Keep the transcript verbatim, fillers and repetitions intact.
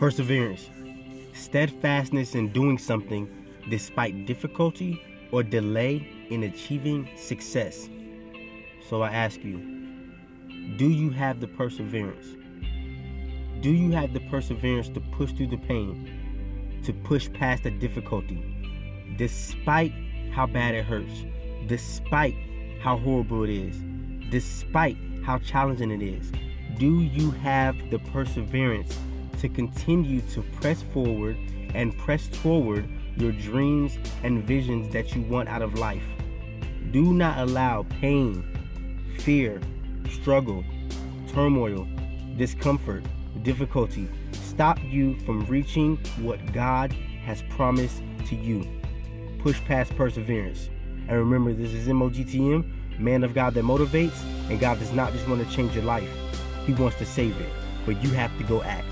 Perseverance, steadfastness in doing something despite difficulty or delay in achieving success. So I ask you, do you have the perseverance? Do you have the perseverance to push through the pain, to push past the difficulty, despite how bad it hurts, despite how horrible it is, despite how challenging it is? Do you have the perseverance to continue to press forward and press toward your dreams and visions that you want out of life? Do not allow pain, fear, struggle, turmoil, discomfort, difficulty stop you from reaching what God has promised to you. Push past perseverance. And remember, this is M O G T M, man of God that motivates, and God does not just want to change your life. He wants to save it, but you have to go act.